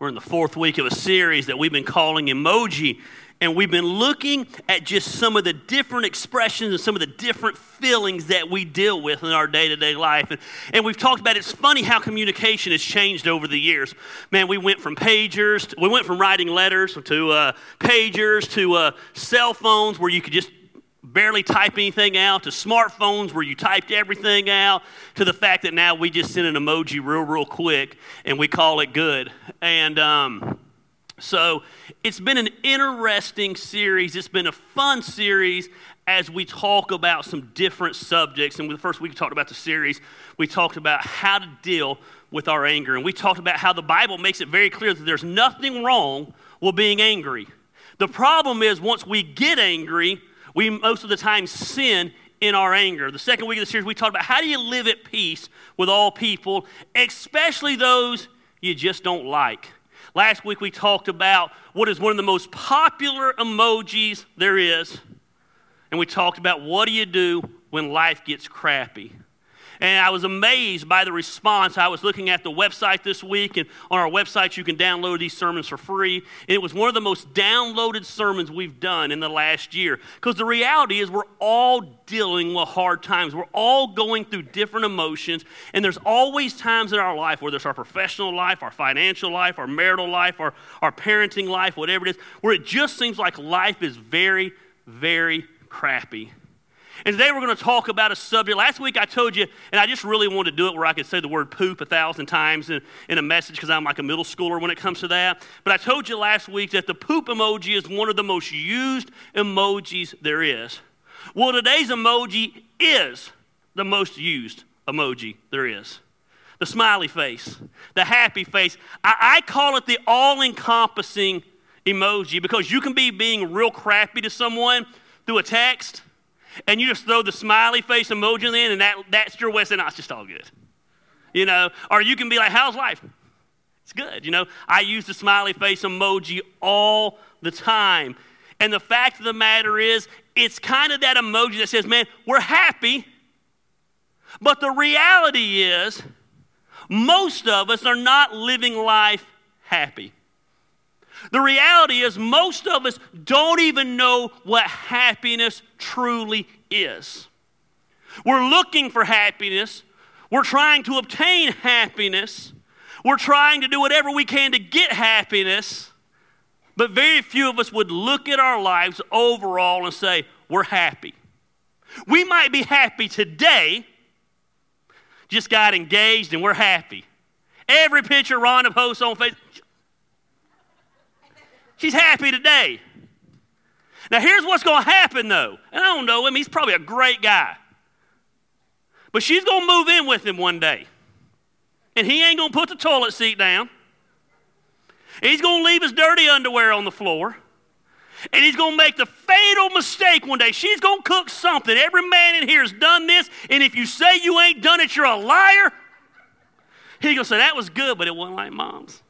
We're in the fourth week of a series that we've been calling Emoji, and we've been looking at just some of the different expressions and some of the different feelings that we deal with in our day-to-day life. And we've talked about it's funny how communication has changed over the years. Man, we went from pagers, we went from writing letters to pagers to cell phones where you could just barely type anything out, to smartphones where you typed everything out, to the fact that now we just send an emoji real quick and we call it good. And so it's been an interesting series. It's been a fun series as we talk about some different subjects. And the first week we talked about the series, we talked about how to deal with our anger. And we talked about how the Bible makes it very clear that there's nothing wrong with being angry. The problem is once we get angry, we most of the time sin in our anger. The second week of the series, we talked about how do you live at peace with all people, especially those you just don't like. Last week, we talked about what is one of the most popular emojis there is, and we talked about what do you do when life gets crappy. And I was amazed by the response. I was looking at the website this week, and on our website you can download these sermons for free. And it was one of the most downloaded sermons we've done in the last year. Because the reality is we're all dealing with hard times. We're all going through different emotions, and there's always times in our life, whether it's our professional life, our financial life, our marital life, our parenting life, whatever it is, where it just seems like life is very, very crappy. And today we're going to talk about a subject. Last week I told you, and I just really wanted to do it where I could say the word poop 1,000 times in a message because I'm like a middle schooler when it comes to that. But I told you last week that the poop emoji is one of the most used emojis there is. Well, today's emoji is the most used emoji there is. The smiley face, the happy face. I call it the all-encompassing emoji because you can be being real crappy to someone through a text, and you just throw the smiley face emoji in the end, and that's your West End. It's just all good. You know, or you can be like, how's life? It's good. You know, I use the smiley face emoji all the time. And the fact of the matter is, it's kind of that emoji that says, man, we're happy. But the reality is, most of us are not living life happy. The reality is most of us don't even know what happiness truly is. We're looking for happiness. We're trying to obtain happiness. We're trying to do whatever we can to get happiness. But very few of us would look at our lives overall and say, we're happy. We might be happy today, just got engaged and we're happy. Every picture Rhonda posts on Facebook, she's happy today. Now, here's what's going to happen, though. And I don't know him. He's probably a great guy. But she's going to move in with him one day. And he ain't going to put the toilet seat down. And he's going to leave his dirty underwear on the floor. And he's going to make the fatal mistake one day. She's going to cook something. Every man in here has done this. And if you say you ain't done it, you're a liar. He's going to say, that was good, but it wasn't like Mom's.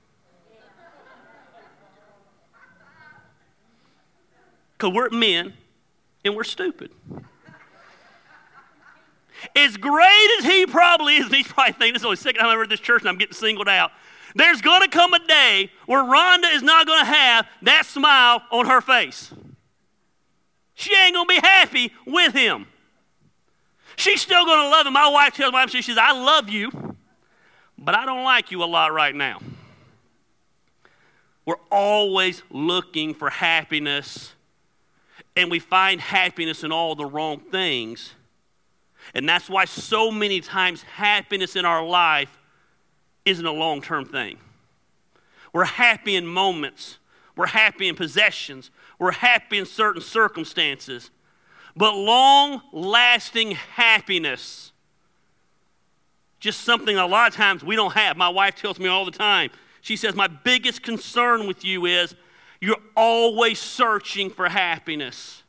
Because we're men and we're stupid. As great as he probably is, and he's probably thinking, this is only the second time I've ever at this church and I'm getting singled out. There's going to come a day where Rhonda is not going to have that smile on her face. She ain't going to be happy with him. She's still going to love him. My wife tells my wife, she says, I love you, but I don't like you a lot right now. We're always looking for happiness. And we find happiness in all the wrong things. And that's why so many times happiness in our life isn't a long-term thing. We're happy in moments. We're happy in possessions. We're happy in certain circumstances. But long-lasting happiness, just something a lot of times we don't have. My wife tells me all the time. She says, my biggest concern with you is you're always searching for happiness.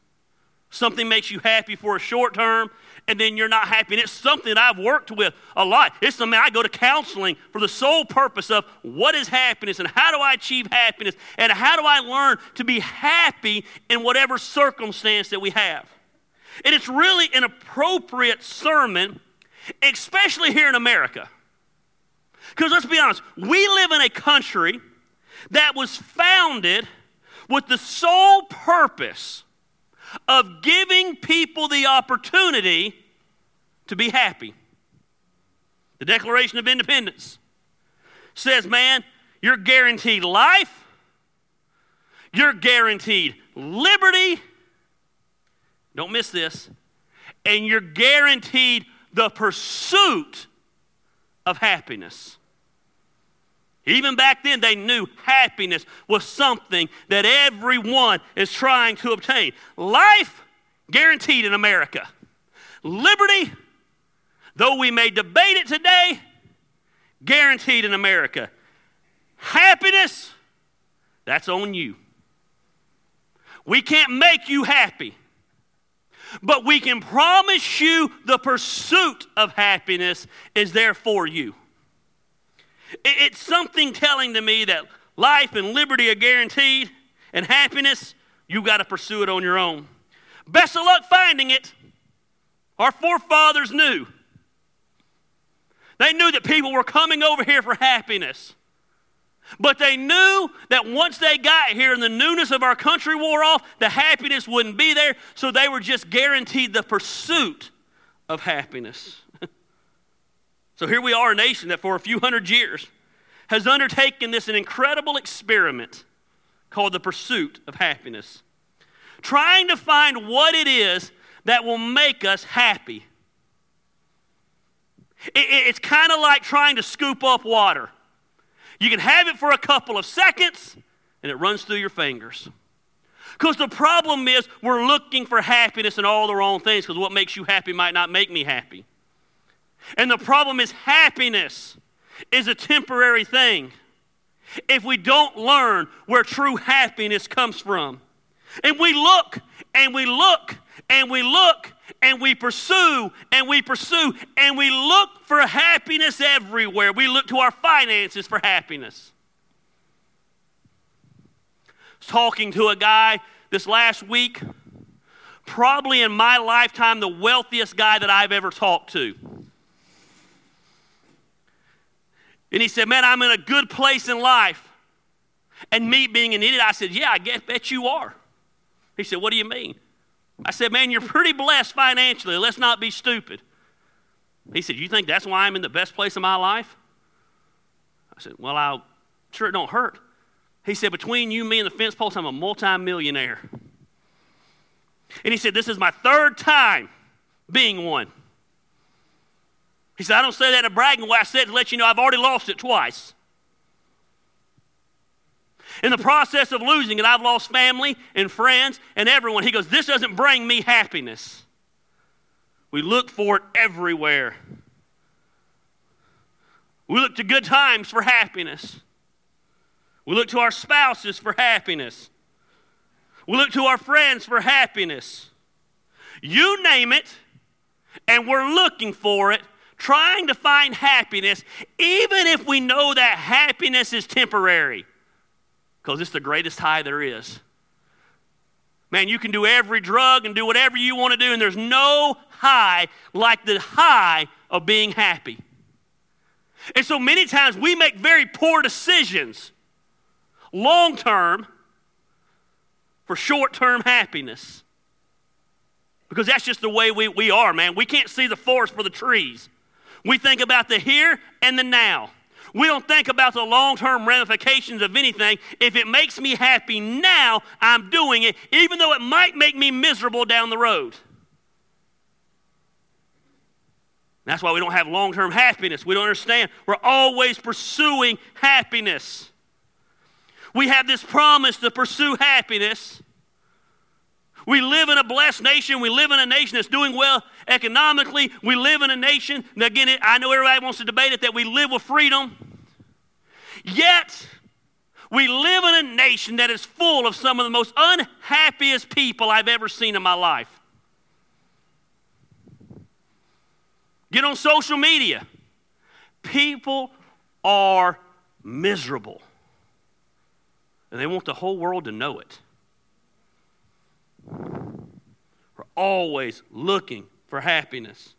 Something makes you happy for a short term, and then you're not happy. And it's something I've worked with a lot. It's something I go to counseling for the sole purpose of what is happiness and how do I achieve happiness and how do I learn to be happy in whatever circumstance that we have. And it's really an appropriate sermon, especially here in America. Because let's be honest, we live in a country that was founded with the sole purpose of giving people the opportunity to be happy. The Declaration of Independence says, man, you're guaranteed life, you're guaranteed liberty, don't miss this, and you're guaranteed the pursuit of happiness. Even back then, they knew happiness was something that everyone is trying to obtain. Life guaranteed in America. Liberty, though we may debate it today, guaranteed in America. Happiness, that's on you. We can't make you happy, but we can promise you the pursuit of happiness is there for you. It's something telling to me that life and liberty are guaranteed, and happiness, you got to pursue it on your own. Best of luck finding it. Our forefathers knew. They knew that people were coming over here for happiness. But they knew that once they got here and the newness of our country wore off, the happiness wouldn't be there, so they were just guaranteed the pursuit of happiness. So here we are, a nation that for a few hundred years has undertaken this incredible experiment called the pursuit of happiness, trying to find what it is that will make us happy. It's kind of like trying to scoop up water. You can have it for a couple of seconds, and it runs through your fingers. Because the problem is we're looking for happiness in all the wrong things, because what makes you happy might not make me happy. And the problem is happiness is a temporary thing if we don't learn where true happiness comes from. And we look, and we look, and we look, and we pursue, and we pursue, and we look for happiness everywhere. We look to our finances for happiness. I was talking to a guy this last week, probably in my lifetime the wealthiest guy that I've ever talked to. And he said, man, I'm in a good place in life. And me being an idiot, I said, yeah, I bet you are. He said, what do you mean? I said, man, you're pretty blessed financially. Let's not be stupid. He said, you think that's why I'm in the best place of my life? I said, well, I'll sure it don't hurt. He said, between you, me, and the fence post, I'm a multimillionaire. And he said, this is my third time being one. He said, I don't say that in a bragging way. I said to let you know I've already lost it twice. In the process of losing it, I've lost family and friends and everyone. He goes, this doesn't bring me happiness. We look for it everywhere. We look to good times for happiness. We look to our spouses for happiness. We look to our friends for happiness. You name it, and we're looking for it, trying to find happiness, even if we know that happiness is temporary, because it's the greatest high there is. Man, you can do every drug and do whatever you want to do, and there's no high like the high of being happy. And so many times we make very poor decisions, long-term, for short-term happiness, because that's just the way we are, man. We can't see the forest for the trees. We think about the here and the now. We don't think about the long-term ramifications of anything. If it makes me happy now, I'm doing it, even though it might make me miserable down the road. That's why we don't have long-term happiness. We don't understand. We're always pursuing happiness. We have this promise to pursue happiness. We live in a blessed nation. We live in a nation that's doing well economically. We live in a nation, and again, I know everybody wants to debate it, that we live with freedom. Yet, we live in a nation that is full of some of the most unhappiest people I've ever seen in my life. Get on social media. People are miserable, and they want the whole world to know it. We're always looking for happiness,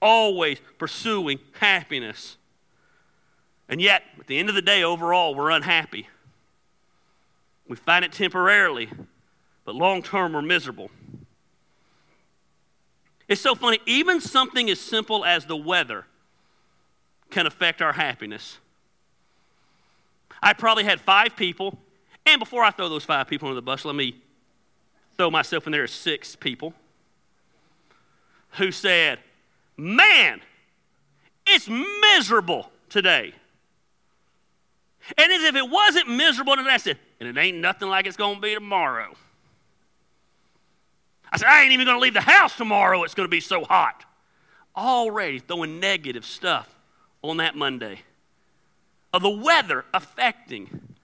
always pursuing happiness. And yet, at the end of the day, overall, we're unhappy. We find it temporarily, but long-term we're miserable. It's so funny. Even something as simple as the weather can affect our happiness. I probably had 5 people, and before I throw those 5 people under the bus, let me throw myself in there as 6 people who said, man, it's miserable today. And as if it wasn't miserable today, I said, and it ain't nothing like it's going to be tomorrow. I said, I ain't even going to leave the house tomorrow. It's going to be so hot. Already throwing negative stuff on that Monday. Of the weather affecting.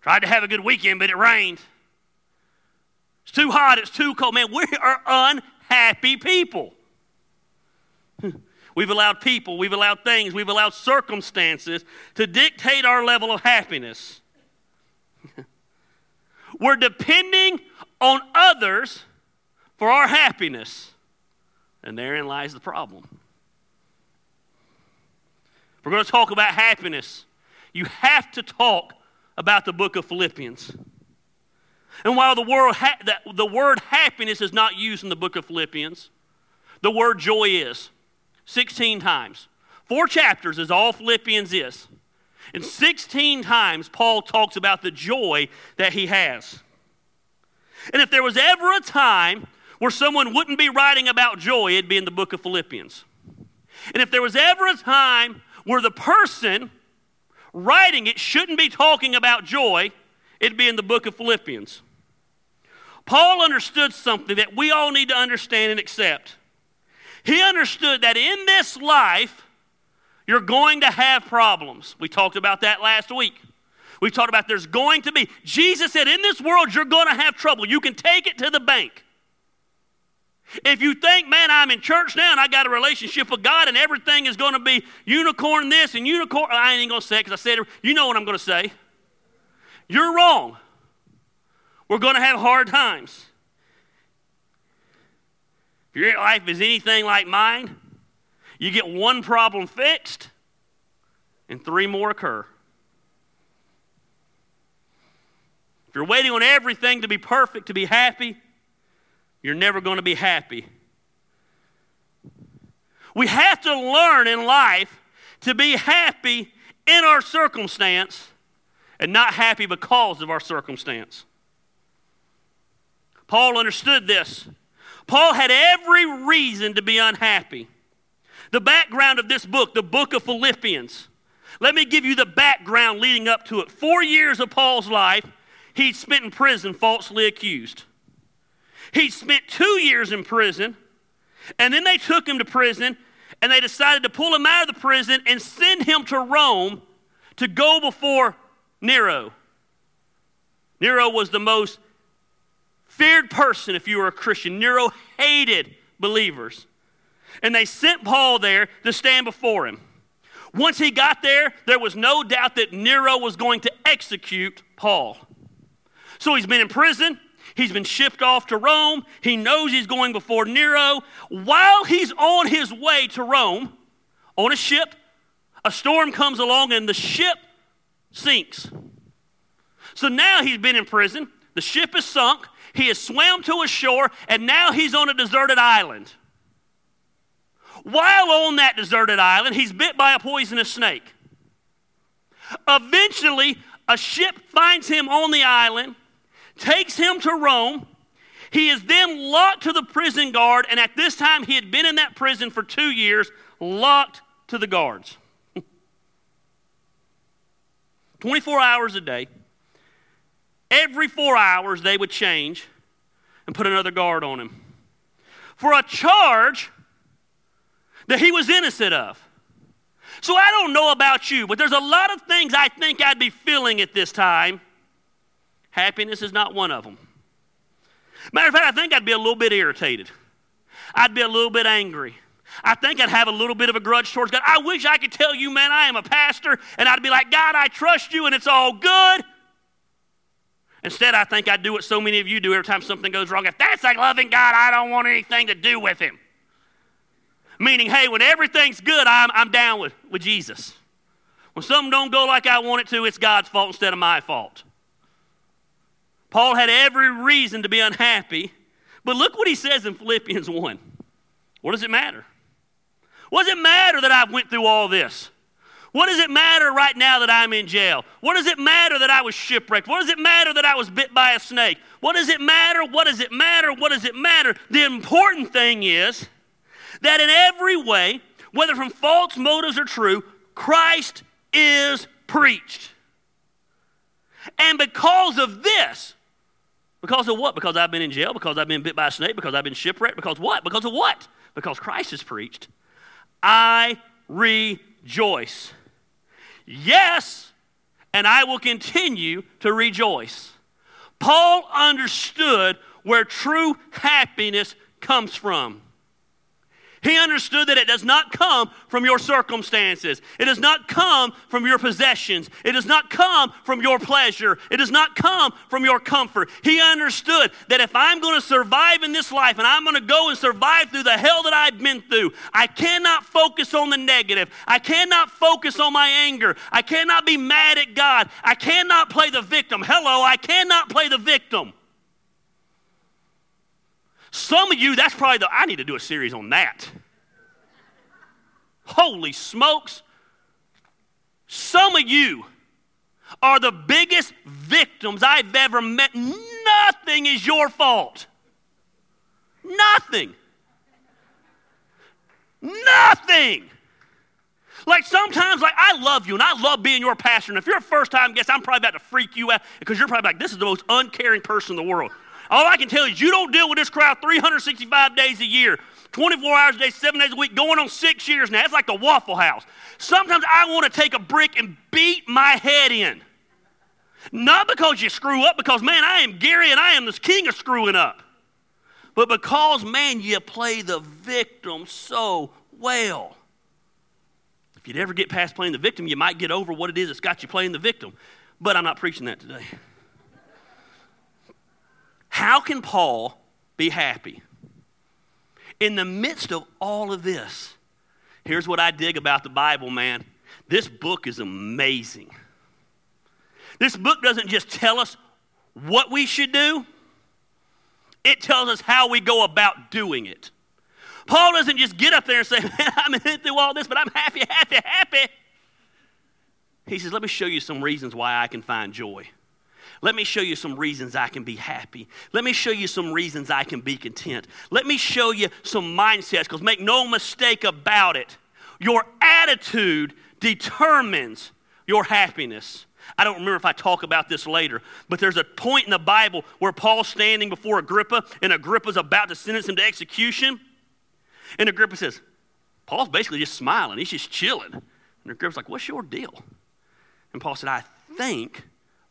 Tried to have a good weekend, but it rained. It's too hot. It's too cold. Man, we are unhappy people. We've allowed people, we've allowed things, we've allowed circumstances to dictate our level of happiness. We're depending on others for our happiness. And therein lies the problem. We're going to talk about happiness. You have to talk about the book of Philippians. And while the word happiness is not used in the book of Philippians, the word joy is 16 times. 4 chapters is all Philippians is. And 16 times Paul talks about the joy that he has. And if there was ever a time where someone wouldn't be writing about joy, it'd be in the book of Philippians. And if there was ever a time where the person writing it shouldn't be talking about joy, it'd be in the book of Philippians. Paul understood something that we all need to understand and accept. He understood that in this life, you're going to have problems. We talked about that last week. We talked about there's going to be. Jesus said, in this world, you're going to have trouble. You can take it to the bank. If you think, man, I'm in church now and I got a relationship with God and everything is going to be unicorn this and unicorn. I ain't going to say it because I said it. You know what I'm going to say. You're wrong. We're going to have hard times. If your life is anything like mine, you get one problem fixed and 3 more occur. If you're waiting on everything to be perfect, to be happy, you're never going to be happy. We have to learn in life to be happy in our circumstance and not happy because of our circumstance. Paul understood this. Paul had every reason to be unhappy. The background of this book, the book of Philippians. Let me give you the background leading up to it. 4 years of Paul's life, he'd spent in prison falsely accused. He'd spent 2 years in prison, and then they took him to prison, and they decided to pull him out of the prison and send him to Rome to go before Nero. Nero was the most feared person if you were a Christian. Nero hated believers. And they sent Paul there to stand before him. Once he got there, there was no doubt that Nero was going to execute Paul. So he's been in prison. He's been shipped off to Rome. He knows he's going before Nero. While he's on his way to Rome, on a ship, a storm comes along and the ship sinks. So now he's been in prison. The ship is sunk. He has swam to a shore, and now he's on a deserted island. While on that deserted island, he's bit by a poisonous snake. Eventually, a ship finds him on the island, takes him to Rome. He is then locked to the prison guard, and at this time, he had been in that prison for 2 years, locked to the guards. 24 hours a day. Every 4 hours, they would change and put another guard on him for a charge that he was innocent of. So I don't know about you, but there's a lot of things I think I'd be feeling at this time. Happiness is not one of them. Matter of fact, I think I'd be a little bit irritated. I'd be a little bit angry. I think I'd have a little bit of a grudge towards God. I wish I could tell you, man, I am a pastor, and I'd be like, God, I trust you, and it's all good. Instead, I think I do what so many of you do every time something goes wrong. If that's like loving God, I don't want anything to do with him. Meaning, hey, when everything's good, I'm down with Jesus. When something don't go like I want it to, it's God's fault instead of my fault. Paul had every reason to be unhappy, but look what he says in Philippians 1. What does it matter? What does it matter that I went through all this? What does it matter right now that I'm in jail? What does it matter that I was shipwrecked? What does it matter that I was bit by a snake? What does it matter? What does it matter? What does it matter? The important thing is that in every way, whether from false motives or true, Christ is preached. And because of this, because of what? Because I've been in jail, because I've been bit by a snake, because I've been shipwrecked, because what? Because of what? Because Christ is preached, I rejoice. Yes, and I will continue to rejoice. Paul understood where true happiness comes from. He understood that it does not come from your circumstances. It does not come from your possessions. It does not come from your pleasure. It does not come from your comfort. He understood that if I'm going to survive in this life and I'm going to go and survive through the hell that I've been through, I cannot focus on the negative. I cannot focus on my anger. I cannot be mad at God. I cannot play the victim. Hello, I cannot play the victim. Some of you, that's probably I need to do a series on that. Holy smokes. Some of you are the biggest victims I've ever met. Nothing is your fault. Nothing. Nothing. Like sometimes, I love you and I love being your pastor. And if you're a first-time guest, I'm probably about to freak you out because you're probably like, this is the most uncaring person in the world. All I can tell you is you don't deal with this crowd 365 days a year, 24 hours a day, 7 days a week, going on 6 years now. It's like the Waffle House. Sometimes I want to take a brick and beat my head in. Not because you screw up, because, man, I am Gary and I am the king of screwing up. But because, man, you play the victim so well. If you'd ever get past playing the victim, you might get over what it is that's got you playing the victim. But I'm not preaching that today. How can Paul be happy? In the midst of all of this, here's what I dig about the Bible, man. This book is amazing. This book doesn't just tell us what we should do. It tells us how we go about doing it. Paul doesn't just get up there and say, man, I've been through all this, but I'm happy, happy, happy. He says, let me show you some reasons why I can find joy. Let me show you some reasons I can be happy. Let me show you some reasons I can be content. Let me show you some mindsets, because make no mistake about it, your attitude determines your happiness. I don't remember if I talk about this later, but there's a point in the Bible where Paul's standing before Agrippa, and Agrippa's about to sentence him to execution. And Agrippa says, Paul's basically just smiling. He's just chilling. And Agrippa's like, what's your deal? And Paul said, I think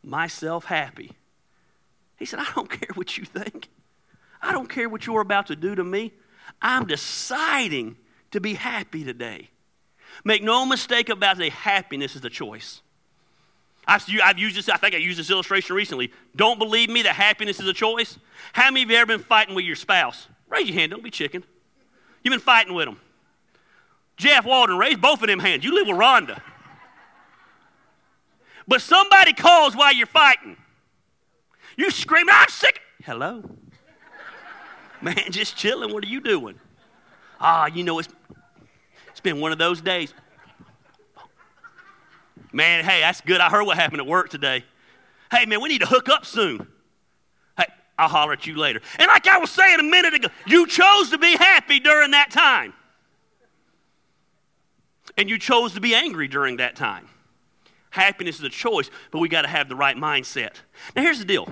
myself happy. He said, I don't care what you think. I don't care what you're about to do to me. I'm deciding to be happy today. Make no mistake about it, happiness is a choice. I've used this, I think I used this illustration recently. Don't believe me that happiness is a choice? How many of you have ever been fighting with your spouse? Raise your hand, don't be chicken. You've been fighting with them. Jeff Walden, raise both of them hands. You live with Rhonda. But somebody calls while you're fighting. You screaming, I'm sick. Hello? Man, just chilling. What are you doing? You know, it's been one of those days. Man, hey, that's good. I heard what happened at work today. Hey, man, we need to hook up soon. Hey, I'll holler at you later. And like I was saying a minute ago, you chose to be happy during that time. And you chose to be angry during that time. Happiness is a choice, but we got to have the right mindset. Now, here's the deal.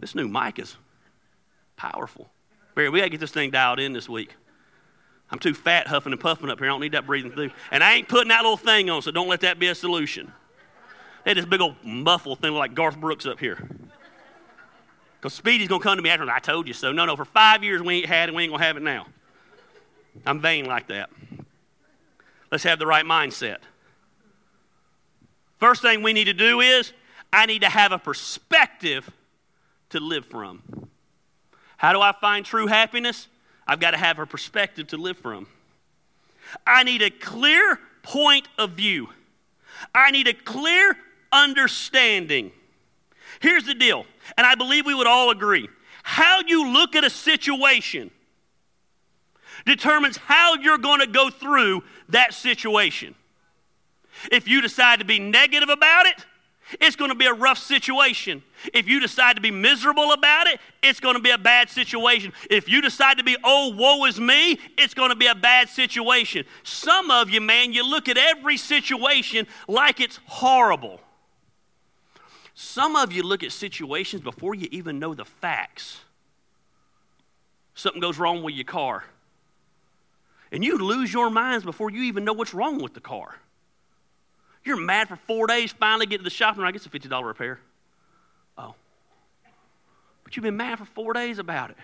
This new mic is powerful. Barry, we got to get this thing dialed in this week. I'm too fat huffing and puffing up here. I don't need that breathing through. And I ain't putting that little thing on, so don't let that be a solution. They had this big old muffle thing like Garth Brooks up here. Because Speedy's going to come to me after, I told you so. No, for 5 years we ain't had it, we ain't going to have it now. I'm vain like that. Let's have the right mindset. First thing we need to do is, I need to have a perspective to live from. How do I find true happiness? I've got to have a perspective to live from. I need a clear point of view. I need a clear understanding. Here's the deal, and I believe we would all agree. How you look at a situation determines how you're going to go through that situation. If you decide to be negative about it, it's going to be a rough situation. If you decide to be miserable about it, it's going to be a bad situation. If you decide to be, oh, woe is me, it's going to be a bad situation. Some of you, man, you look at every situation like it's horrible. Some of you look at situations before you even know the facts. Something goes wrong with your car, and you lose your minds before you even know what's wrong with the car. You're mad for 4 days, finally get to the shop, and I get a $50 repair. Oh. But you've been mad for 4 days about it.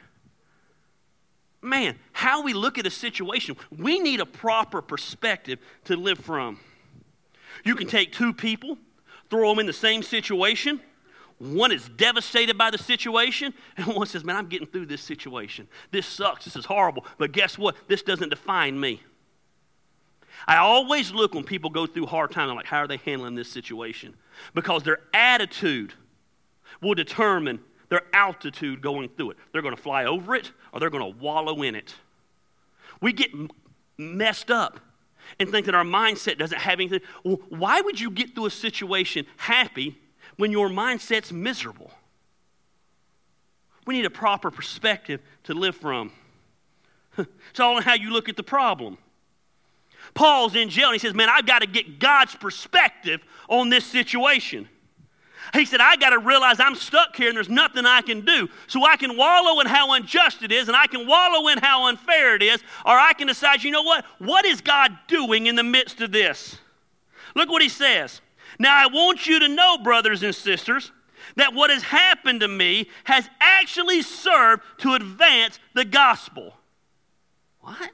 Man, how we look at a situation, we need a proper perspective to live from. You can take two people, throw them in the same situation. One is devastated by the situation, and one says, man, I'm getting through this situation. This sucks, this is horrible, but guess what? This doesn't define me. I always look when people go through hard times, I'm like, how are they handling this situation? Because their attitude will determine their altitude going through it. They're going to fly over it, or they're going to wallow in it. We get messed up and think that our mindset doesn't have anything. Well, why would you get through a situation happy when your mindset's miserable? We need a proper perspective to live from. It's all in how you look at the problem. Paul's in jail, and he says, man, I've got to get God's perspective on this situation. He said, I got to realize I'm stuck here, and there's nothing I can do. So I can wallow in how unjust it is, and I can wallow in how unfair it is, or I can decide, you know what? What is God doing in the midst of this? Look what he says. Now, I want you to know, brothers and sisters, that what has happened to me has actually served to advance the gospel. What?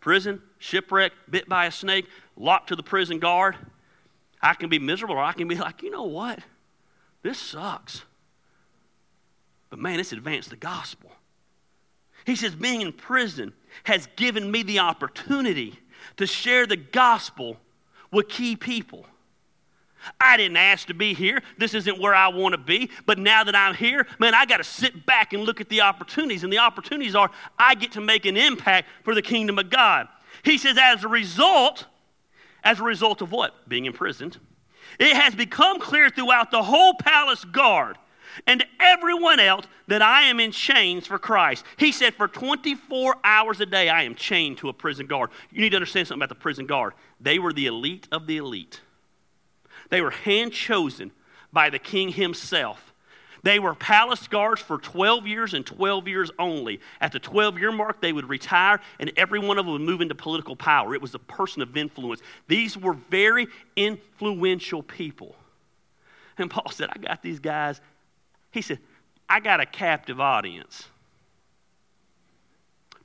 Prison, shipwreck, bit by a snake, locked to the prison guard. I can be miserable, or I can be like, you know what? This sucks. But man, it's advanced the gospel. He says, being in prison has given me the opportunity to share the gospel with key people. I didn't ask to be here. This isn't where I want to be. But now that I'm here, man, I got to sit back and look at the opportunities. And the opportunities are, I get to make an impact for the kingdom of God. He says, as a result of what? Being imprisoned. It has become clear throughout the whole palace guard and to everyone else that I am in chains for Christ. He said, for 24 hours a day, I am chained to a prison guard. You need to understand something about the prison guard. They were the elite of the elite. They were hand-chosen by the king himself. They were palace guards for 12 years and 12 years only. At the 12-year mark, they would retire, and every one of them would move into political power. It was a person of influence. These were very influential people. And Paul said, I got these guys. He said, I got a captive audience.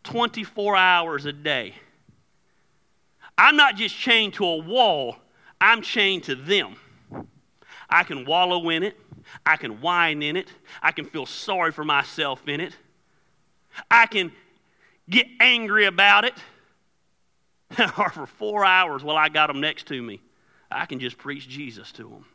24 hours a day. I'm not just chained to a wall. I'm chained to them. I can wallow in it. I can whine in it. I can feel sorry for myself in it. I can get angry about it. Or for 4 hours while I got them next to me, I can just preach Jesus to them.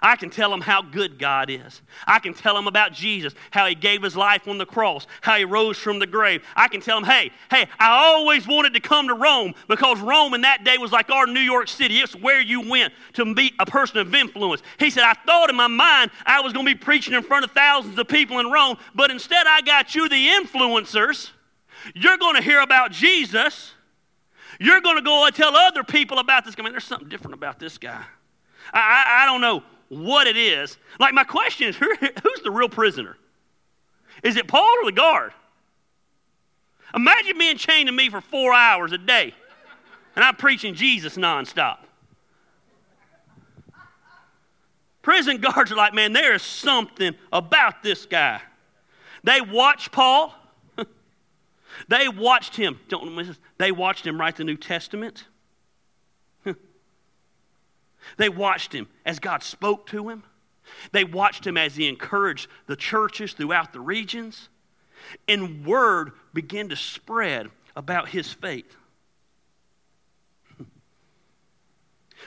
I can tell them how good God is. I can tell them about Jesus, how he gave his life on the cross, how he rose from the grave. I can tell them, hey, I always wanted to come to Rome, because Rome in that day was like our New York City. It's where you went to meet a person of influence. He said, I thought in my mind I was going to be preaching in front of thousands of people in Rome, but instead I got you, the influencers. You're going to hear about Jesus. You're going to go and tell other people about this guy. I mean, there's something different about this guy. I don't know what it is. Like, my question is, who's the real prisoner? Is it Paul or the guard? Imagine being chained to me for 4 hours a day, and I'm preaching Jesus nonstop. Prison guards are like, man, there is something about this guy. They watched Paul. They watched him. They watched him write the New Testament. They watched him as God spoke to him. They watched him as he encouraged the churches throughout the regions. And word began to spread about his faith.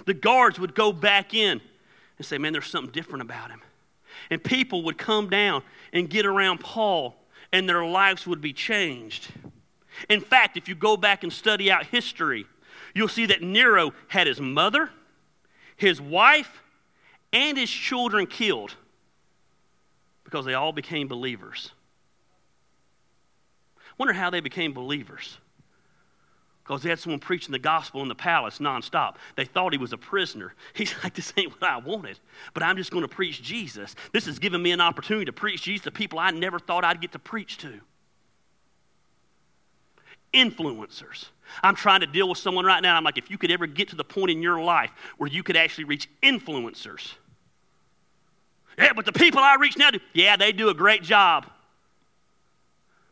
The guards would go back in and say, man, there's something different about him. And people would come down and get around Paul, and their lives would be changed. In fact, if you go back and study out history, you'll see that Nero had his mother, his wife, and his children killed because they all became believers. Wonder how they became believers. Because they had someone preaching the gospel in the palace nonstop. They thought he was a prisoner. He's like, this ain't what I wanted, but I'm just going to preach Jesus. This has given me an opportunity to preach Jesus to people I never thought I'd get to preach to. Influencers. I'm trying to deal with someone right now. I'm like, if you could ever get to the point in your life where you could actually reach influencers. Yeah, but the people I reach now do. Yeah, they do a great job.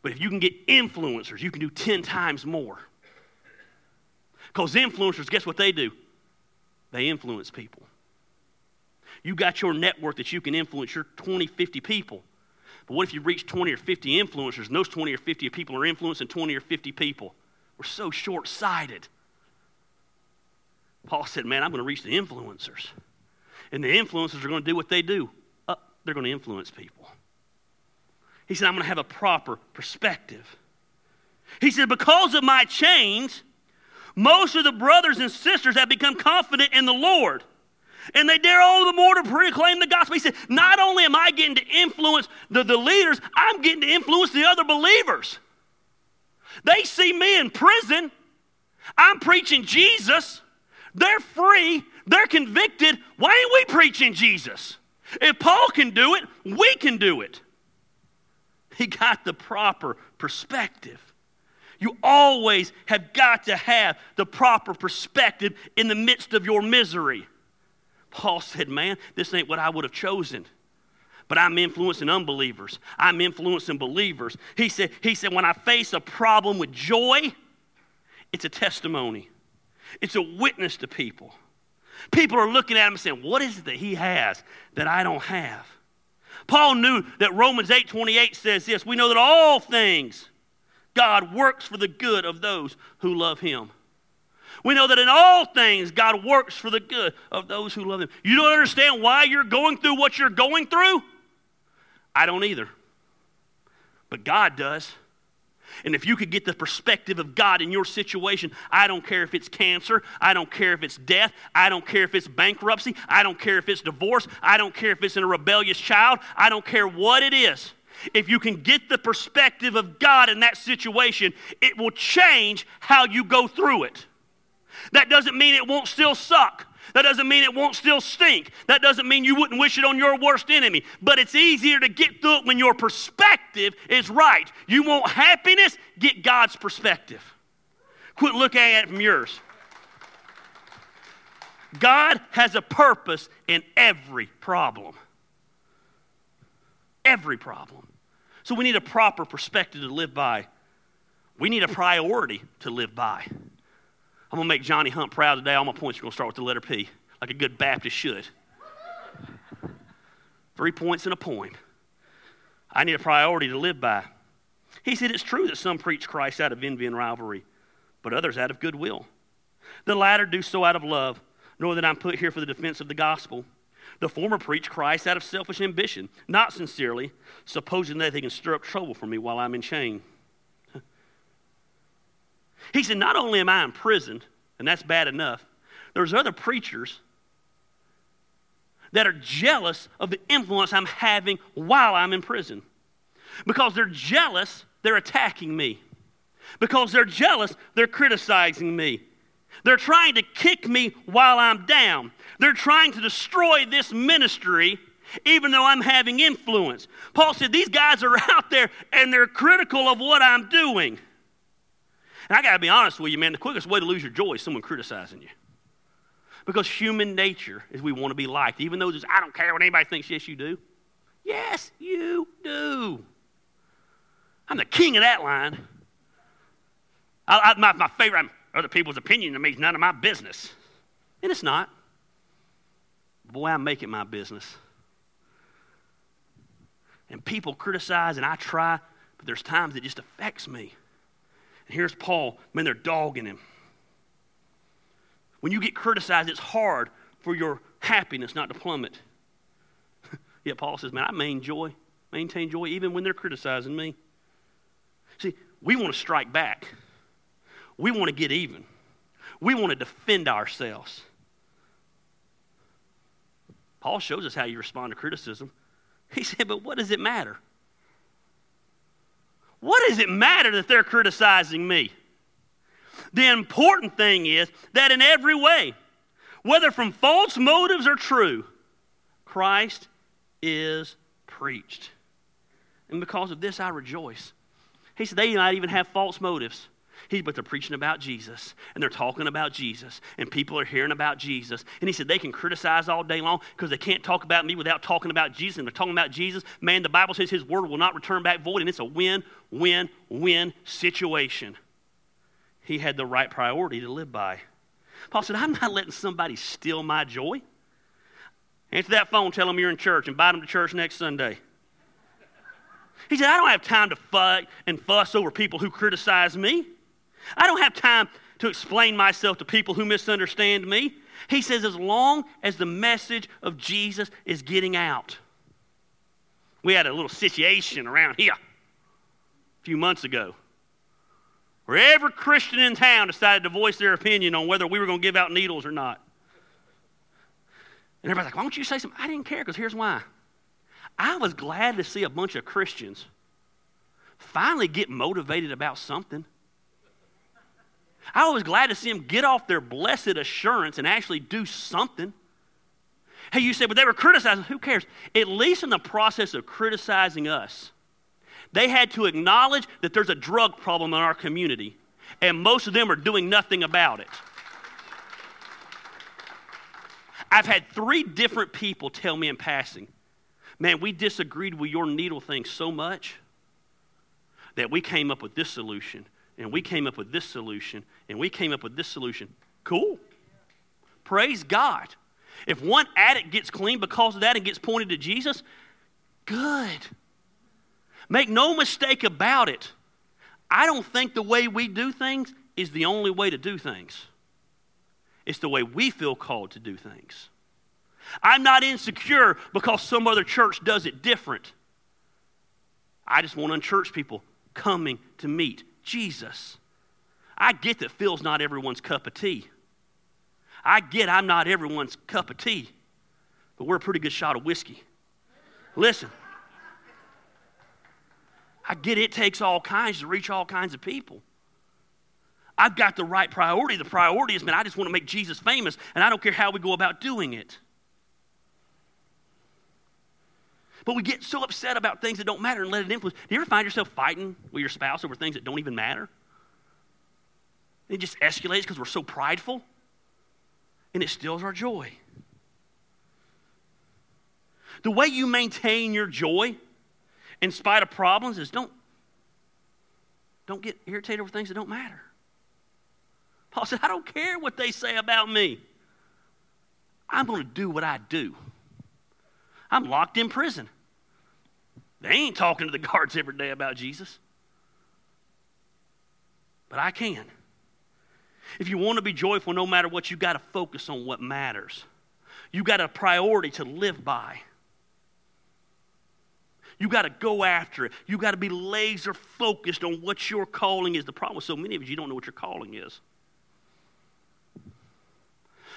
But if you can get influencers, you can do 10 times more. Because influencers, guess what they do? They influence people. You got your network that you can influence your 20, 50 people. But what if you reach 20 or 50 influencers, and those 20 or 50 people are influencing 20 or 50 people? We're so short-sighted. Paul said, man, I'm going to reach the influencers. And the influencers are going to do what they do. They're going to influence people. He said, I'm going to have a proper perspective. He said, because of my chains, most of the brothers and sisters have become confident in the Lord, and they dare all the more to proclaim the gospel. He said, not only am I getting to influence the leaders, I'm getting to influence the other believers. They see me in prison. I'm preaching Jesus. They're free. They're convicted. Why ain't we preaching Jesus? If Paul can do it, we can do it. He got the proper perspective. You always have got to have the proper perspective in the midst of your misery. Paul said, man, this ain't what I would have chosen. But I'm influencing unbelievers. I'm influencing believers. He said, when I face a problem with joy, it's a testimony. It's a witness to people. People are looking at him and saying, what is it that he has that I don't have? Paul knew that Romans 8:28 says this, we know that all things God works for the good of those who love him. We know that in all things God works for the good of those who love him. You don't understand why you're going through what you're going through? I don't either. But God does. And if you could get the perspective of God in your situation, I don't care if it's cancer, I don't care if it's death, I don't care if it's bankruptcy, I don't care if it's divorce, I don't care if it's in a rebellious child, I don't care what it is. If you can get the perspective of God in that situation, it will change how you go through it. That doesn't mean it won't still suck. That doesn't mean it won't still stink. That doesn't mean you wouldn't wish it on your worst enemy. But it's easier to get through it when your perspective is right. You want happiness? Get God's perspective. Quit looking at it from yours. God has a purpose in every problem. Every problem. So we need a proper perspective to live by. We need a priority to live by. I'm going to make Johnny Hunt proud today. All my points are going to start with the letter P, like a good Baptist should. 3 points in a poem. I need a priority to live by. He said, it's true that some preach Christ out of envy and rivalry, but others out of goodwill. The latter do so out of love, knowing that I'm put here for the defense of the gospel. The former preach Christ out of selfish ambition, not sincerely, supposing that they can stir up trouble for me while I'm in chains. He said, not only am I imprisoned, and that's bad enough, there's other preachers that are jealous of the influence I'm having while I'm in prison. Because they're jealous, they're attacking me. Because they're jealous, they're criticizing me. They're trying to kick me while I'm down. They're trying to destroy this ministry even though I'm having influence. Paul said, these guys are out there and they're critical of what I'm doing. And I got to be honest with you, man, the quickest way to lose your joy is someone criticizing you. Because human nature is we want to be liked. Even though it's, I don't care what anybody thinks, yes, you do. Yes, you do. I'm the king of that line. My favorite, other people's opinion to me is none of my business. And it's not. Boy, I make it my business. And people criticize and I try, but there's times it just affects me. Here's Paul. Man, they're dogging him. When you get criticized, it's hard for your happiness not to plummet. Yet Paul says, man, I maintain joy even when they're criticizing me. See, we want to strike back. We want to get even. We want to defend ourselves. Paul shows us how you respond to criticism. He said, but what does it matter? What does it matter that they're criticizing me? The important thing is that in every way, whether from false motives or true, Christ is preached. And because of this, I rejoice. He said they might even have false motives. But they're preaching about Jesus, and they're talking about Jesus, and people are hearing about Jesus. And he said they can criticize all day long because they can't talk about me without talking about Jesus. And they're talking about Jesus. Man, the Bible says his word will not return back void, and it's a win, win, win situation. He had the right priority to live by. Paul said, I'm not letting somebody steal my joy. Answer that phone, tell them you're in church, invite them to church next Sunday. He said, I don't have time to fight and fuss over people who criticize me. I don't have time to explain myself to people who misunderstand me. He says, as long as the message of Jesus is getting out. We had a little situation around here a few months ago where every Christian in town decided to voice their opinion on whether we were going to give out needles or not. And everybody's like, why don't you say something? I didn't care, because here's why. I was glad to see a bunch of Christians finally get motivated about something. I was glad to see them get off their blessed assurance and actually do something. Hey, you say, but they were criticizing. Who cares? At least in the process of criticizing us, they had to acknowledge that there's a drug problem in our community, and most of them are doing nothing about it. I've had 3 different people tell me in passing, man, we disagreed with your needle thing so much that we came up with this solution. And we came up with this solution, and we came up with this solution. Cool. Praise God. If one addict gets clean because of that and gets pointed to Jesus, good. Make no mistake about it. I don't think the way we do things is the only way to do things. It's the way we feel called to do things. I'm not insecure because some other church does it different. I just want unchurched people coming to meet Jesus. I get that Phil's not everyone's cup of tea. I get I'm not everyone's cup of tea, but we're a pretty good shot of whiskey. Listen, I get it takes all kinds to reach all kinds of people. I've got the right priority. The priority is, man, I just want to make Jesus famous, and I don't care how we go about doing it. But we get so upset about things that don't matter and let it influence. Do you ever find yourself fighting with your spouse over things that don't even matter? It just escalates because we're so prideful, and it steals our joy. The way you maintain your joy in spite of problems is don't get irritated over things that don't matter. Paul said, I don't care what they say about me. I'm going to do what I do. I'm locked in prison. They ain't talking to the guards every day about Jesus. But I can. If you want to be joyful no matter what, you got to focus on what matters. You got a priority to live by. You got to go after it. You got to be laser focused on what your calling is. The problem with so many of you don't know what your calling is.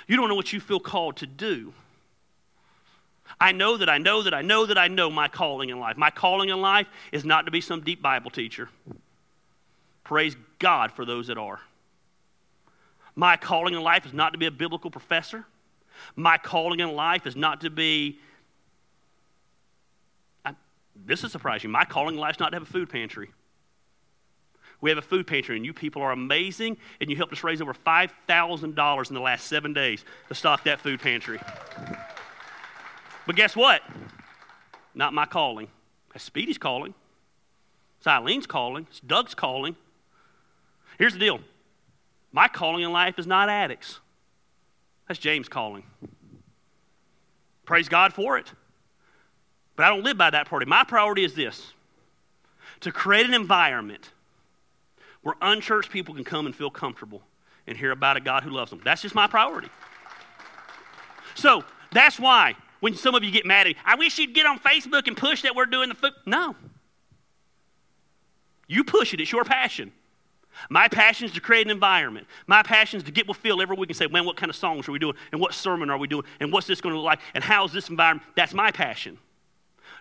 You don't know what you feel called to do. I know my calling in life. My calling in life is not to be some deep Bible teacher. Praise God for those that are. My calling in life is not to be a biblical professor. My calling in life is not to be, this will surprise you, my calling in life is not to have a food pantry. We have a food pantry, and you people are amazing, and you helped us raise over $5,000 in the last 7 days to stock that food pantry. But guess what? Not my calling. That's Speedy's calling. It's Eileen's calling. It's Doug's calling. Here's the deal. My calling in life is not addicts. That's James' calling. Praise God for it. But I don't live by that priority. My priority is this: to create an environment where unchurched people can come and feel comfortable and hear about a God who loves them. That's just my priority. So that's why when some of you get mad at me, I wish you'd get on Facebook and push that we're doing the food. No. You push it. It's your passion. My passion is to create an environment. My passion is to get with Phil every week and say, man, what kind of songs are we doing? And what sermon are we doing? And what's this going to look like? And how's this environment? That's my passion.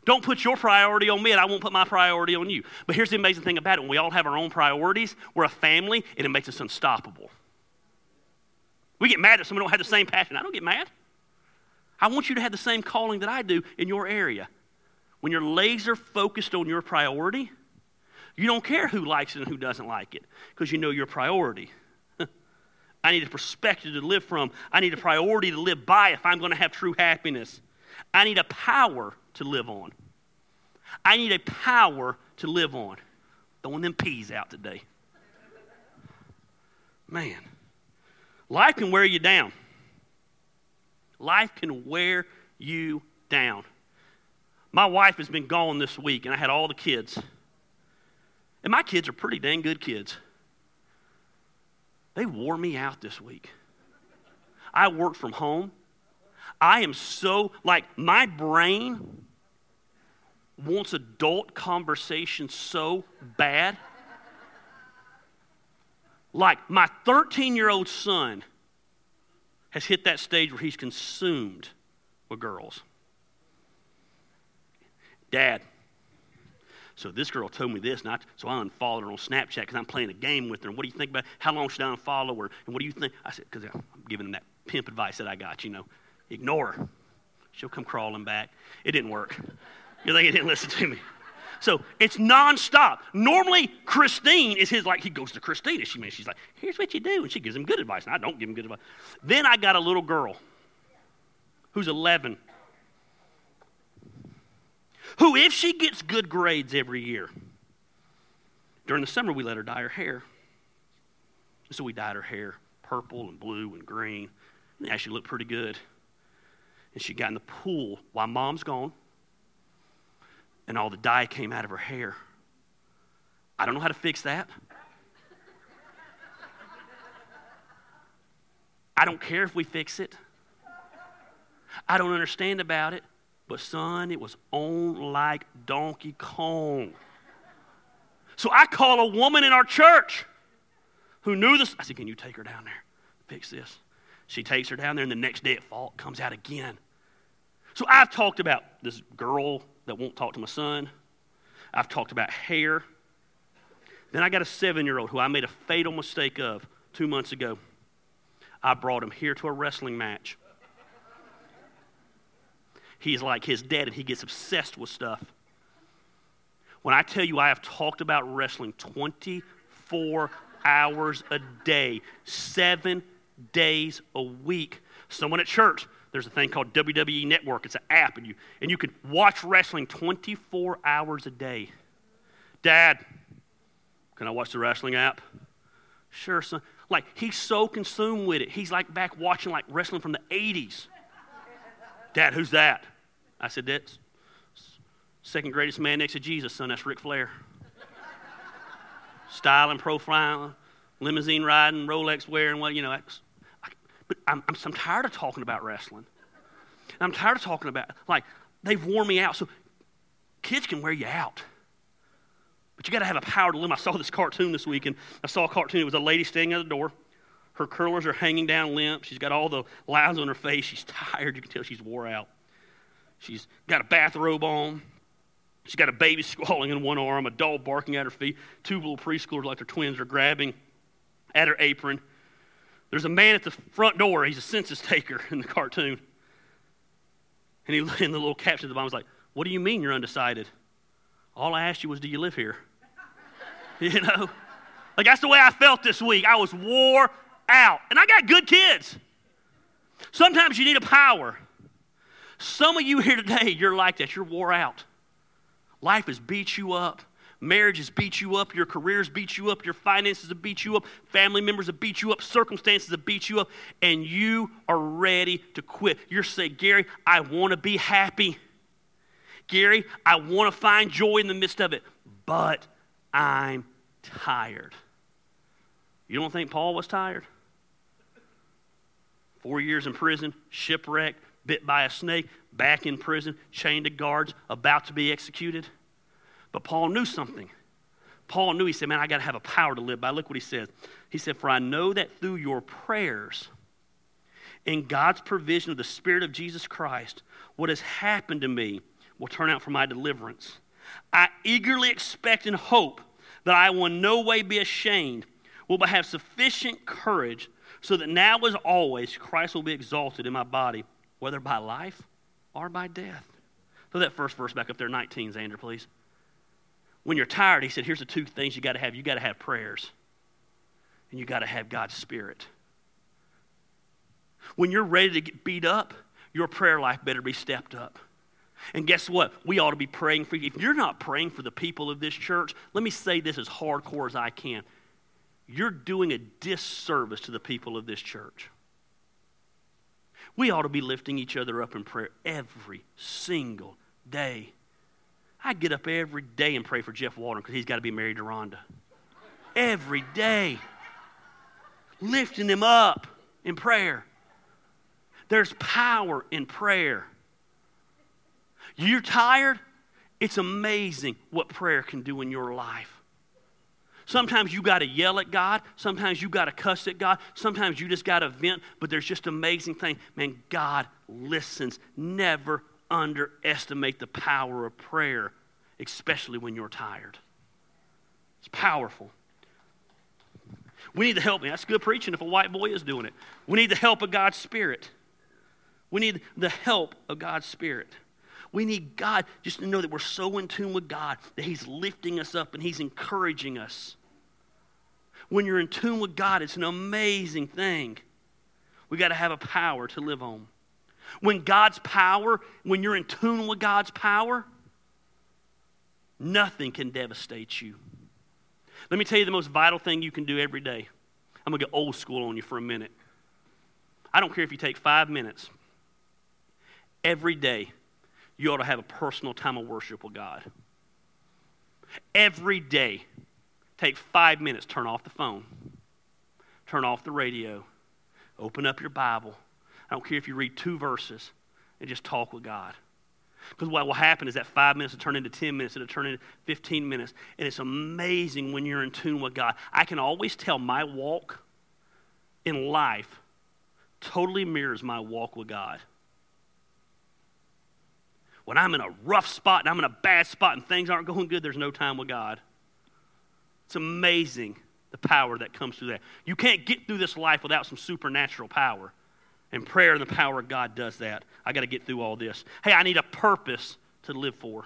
Don't put your priority on me, and I won't put my priority on you. But here's the amazing thing about it. When we all have our own priorities, we're a family, and it makes us unstoppable. We get mad at someone who don't have the same passion. I don't get mad. I want you to have the same calling that I do in your area. When you're laser focused on your priority, you don't care who likes it and who doesn't like it because you know your priority. I need a perspective to live from. I need a priority to live by if I'm going to have true happiness. I need a power to live on. I need a power to live on. Throwing them peas out today. Man, life can wear you down. Life can wear you down. My wife has been gone this week, and I had all the kids. And my kids are pretty dang good kids. They wore me out this week. I work from home. I am so, like, my brain wants adult conversation so bad. Like, my 13-year-old son has hit that stage where he's consumed with girls. Dad, so this girl told me this, and so I unfollowed her on Snapchat because I'm playing a game with her. And what do you think about it? How long should I unfollow her? And what do you think? I said, because I'm giving him that pimp advice that I got, you know. Ignore her. She'll come crawling back. It didn't work. You think it didn't listen to me? So it's nonstop. Normally, Christine is his, like, he goes to Christine. And she's like, here's what you do. And she gives him good advice. And I don't give him good advice. Then I got a little girl who's 11, who, if she gets good grades every year, during the summer we let her dye her hair. And so we dyed her hair purple and blue and green. And it actually looked pretty good. And she got in the pool while mom's gone. And all the dye came out of her hair. I don't know how to fix that. I don't care if we fix it. I don't understand about it. But son, it was on like Donkey Kong. So I call a woman in our church who knew this. I said, can you take her down there? Fix this. She takes her down there, and the next day at fault comes out again. So I've talked about this girl that won't talk to my son. I've talked about hair. Then I got a 7-year-old who I made a fatal mistake of 2 months ago. I brought him here to a wrestling match. He's like his dad, and he gets obsessed with stuff. When I tell you I have talked about wrestling 24 hours a day, 7 days a week. Someone at church, there's a thing called WWE Network. It's an app, and you can watch wrestling 24 hours a day. Dad, can I watch the wrestling app? Sure, son. Like, he's so consumed with it. He's like back watching like wrestling from the 80s. Dad, who's that? I said, that's second greatest man next to Jesus, son. That's Ric Flair. Styling, profiling, limousine riding, Rolex wearing, what, you know. But I'm tired of talking about wrestling. I'm tired of talking about, like, they've worn me out. So kids can wear you out. But you got to have a power to limb. I saw this cartoon this weekend. I saw a cartoon. It was a lady standing at the door. Her curlers are hanging down limp. She's got all the lines on her face. She's tired. You can tell she's wore out. She's got a bathrobe on. She's got a baby squalling in one arm, a dog barking at her feet. Two little preschoolers like their twins are grabbing at her apron. There's a man at the front door. He's a census taker in the cartoon. And in the little caption at the bottom was like, what do you mean you're undecided? All I asked you was, do you live here? You know? Like, that's the way I felt this week. I was wore out. And I got good kids. Sometimes you need a power. Some of you here today, you're like that. You're wore out. Life has beat you up. Marriage has beat you up. Your career's beat you up. Your finances have beat you up. Family members have beat you up. Circumstances have beat you up. And you are ready to quit. You're saying, Gary, I want to be happy. Gary, I want to find joy in the midst of it. But I'm tired. You don't think Paul was tired? 4 years in prison, shipwrecked, bit by a snake, back in prison, chained to guards, about to be executed. But Paul knew something. Paul knew, he said, man, I got to have a power to live by. Look what he says. He said, for I know that through your prayers and God's provision of the Spirit of Jesus Christ, what has happened to me will turn out for my deliverance. I eagerly expect and hope that I will in no way be ashamed, will but have sufficient courage so that now as always Christ will be exalted in my body, whether by life or by death. Throw that first verse back up there, 19, Xander, please. When you're tired, he said, here's the two things you got to have. You got to have prayers, and you got to have God's Spirit. When you're ready to get beat up, your prayer life better be stepped up. And guess what? We ought to be praying for you. If you're not praying for the people of this church, let me say this as hardcore as I can. You're doing a disservice to the people of this church. We ought to be lifting each other up in prayer every single day. I get up every day and pray for Jeff Walton because he's got to be married to Rhonda. Every day. Lifting him up in prayer. There's power in prayer. You're tired? It's amazing what prayer can do in your life. Sometimes you got to yell at God. Sometimes you got to cuss at God. Sometimes you just got to vent, but there's just amazing thing. Man, God listens. Never underestimate the power of prayer, especially when you're tired. It's powerful. We need the help. That's good preaching if a white boy is doing it. We need the help of God's Spirit. We need the help of God's Spirit. We need God just to know that we're so in tune with God that he's lifting us up and he's encouraging us. When you're in tune with God, it's an amazing thing. We got to have a power to live on. When you're in tune with God's power, nothing can devastate you. Let me tell you the most vital thing you can do every day. I'm going to get old school on you for a minute. I don't care if you take 5 minutes. Every day, you ought to have a personal time of worship with God. Every day, take 5 minutes, turn off the phone, turn off the radio, open up your Bible. I don't care if you read 2 verses and just talk with God. Because what will happen is that 5 minutes will turn into 10 minutes, it'll turn into 15 minutes, and it's amazing when you're in tune with God. I can always tell my walk in life totally mirrors my walk with God. When I'm in a rough spot and I'm in a bad spot and things aren't going good, there's no time with God. It's amazing the power that comes through that. You can't get through this life without some supernatural power. And prayer and the power of God does that. I got to get through all this. Hey, I need a purpose to live for.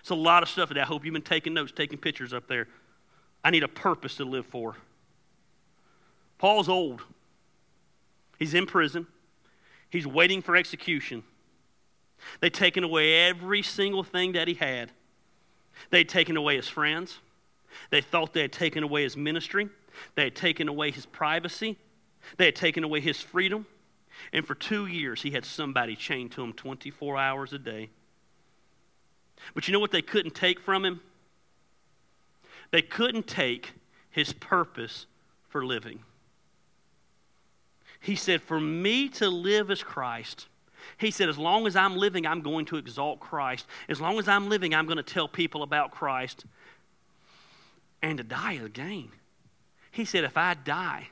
It's a lot of stuff that I hope you've been taking notes, taking pictures up there. I need a purpose to live for. Paul's old. He's in prison. He's waiting for execution. They'd taken away every single thing that he had. They'd taken away his friends. They thought they had taken away his ministry. They had taken away his privacy. They had taken away his freedom. And for 2 years, he had somebody chained to him 24 hours a day. But you know what they couldn't take from him? They couldn't take his purpose for living. He said, for me to live is Christ. He said, as long as I'm living, I'm going to exalt Christ. As long as I'm living, I'm going to tell people about Christ. And to die is gain. He said, if I die,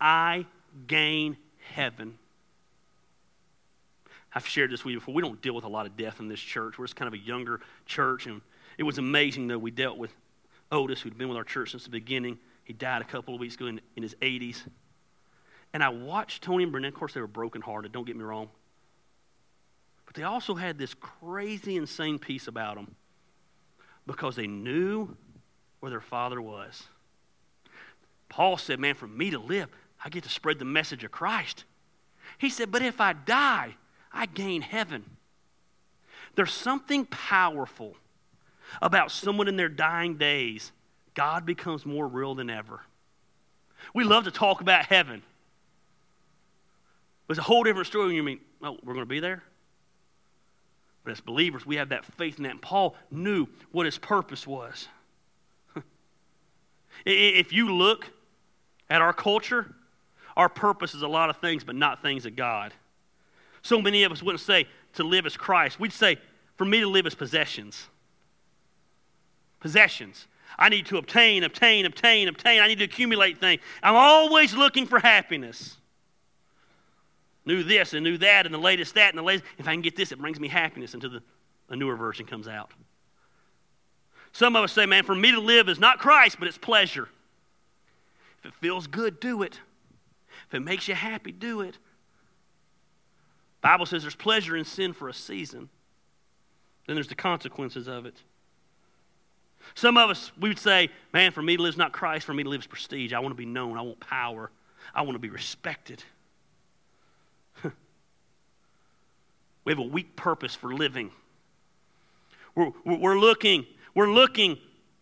I gain heaven. I've shared this with you before. We don't deal with a lot of death in this church. We're just kind of a younger church. And it was amazing, though. We dealt with Otis, who'd been with our church since the beginning. He died a couple of weeks ago in his 80s. And I watched Tony and Burnett. Of course, they were brokenhearted. Don't get me wrong. But they also had this crazy, insane peace about them because they knew where their father was. Paul said, man, for me to live, I get to spread the message of Christ. He said, but if I die, I gain heaven. There's something powerful about someone in their dying days. God becomes more real than ever. We love to talk about heaven. But it's a whole different story when you mean, oh, we're going to be there? But as believers, we have that faith in that. And Paul knew what his purpose was. If you look at our culture, Our purpose is a lot of things, but not things of God. So many of us wouldn't say to live as Christ. We'd say, for me to live as possessions. Possessions. I need to obtain. I need to accumulate things. I'm always looking for happiness. Knew this and knew that and the latest that and the latest. If I can get this, it brings me happiness until a newer version comes out. Some of us say, man, for me to live is not Christ, but it's pleasure. If it feels good, do it. If it makes you happy, do it. The Bible says there's pleasure in sin for a season. Then there's the consequences of it. Some of us, we would say, man, for me to live is not Christ, for me to live is prestige. I want to be known. I want power. I want to be respected. We have a weak purpose for living. We're looking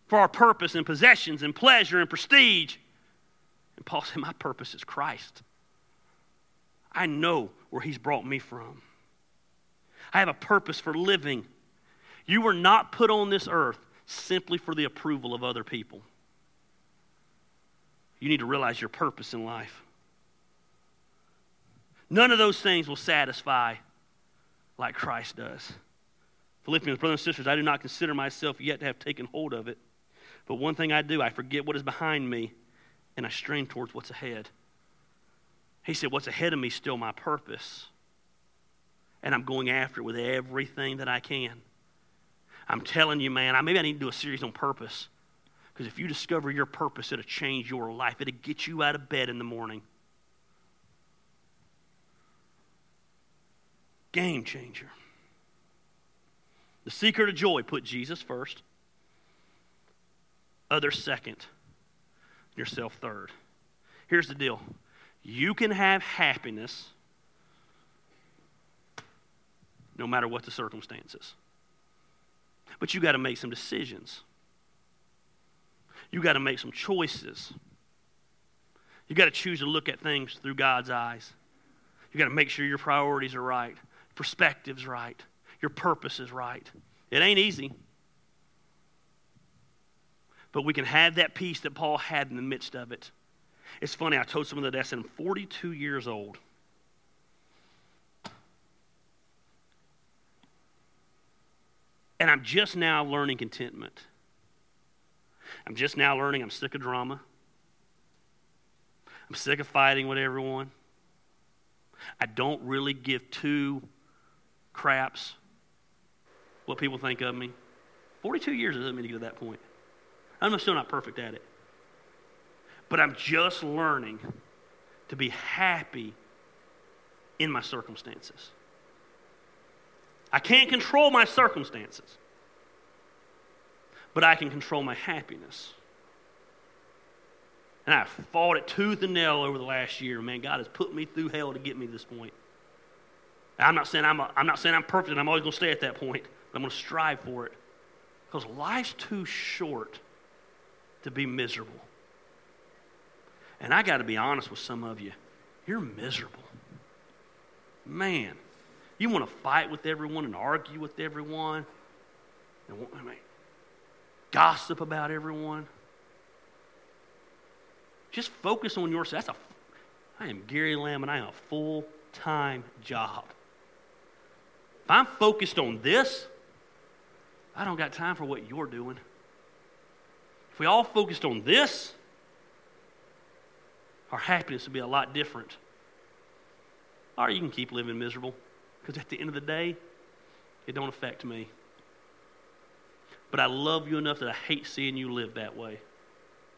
for our purpose and possessions and pleasure and prestige. And Paul said, my purpose is Christ. I know where he's brought me from. I have a purpose for living. You were not put on this earth simply for the approval of other people. You need to realize your purpose in life. None of those things will satisfy like Christ does. Philippians, brothers and sisters, I do not consider myself yet to have taken hold of it. But one thing I do, I forget what is behind me, and I strain towards what's ahead. He said, what's ahead of me is still my purpose. And I'm going after it with everything that I can. I'm telling you, man, maybe I need to do a series on purpose. Because if you discover your purpose, it'll change your life. It'll get you out of bed in the morning. Game changer. The secret of joy put Jesus first, others second, yourself third. Here's the deal. You can have happiness no matter what the circumstances. But you got to make some decisions. You got to make some choices. You got to choose to look at things through God's eyes. You got to make sure your priorities are right, perspective's right, your purpose is right. It ain't easy. But we can have that peace that Paul had in the midst of it. It's funny, I told someone that I said, I'm 42 years old. And I'm just now learning contentment. I'm just now learning I'm sick of drama. I'm sick of fighting with everyone. I don't really give two craps what people think of me. 42 years doesn't mean to get to that point. I'm still not perfect at it. But I'm just learning to be happy in my circumstances. I can't control my circumstances, but I can control my happiness. And I fought it tooth and nail over the last year. Man, God has put me through hell to get me to this point. And I'm not saying I'm perfect and I'm always going to stay at that point. But I'm going to strive for it. Because life's too short to be miserable. And I got to be honest with some of you. You're miserable. Man, you want to fight with everyone and argue with everyone and gossip about everyone. Just focus on yourself. I am Gary Lamb, and I have a full-time job. If I'm focused on this, I don't got time for what you're doing. If we all focused on this, our happiness would be a lot different. Or you can keep living miserable, because at the end of the day, it don't affect me. But I love you enough that I hate seeing you live that way.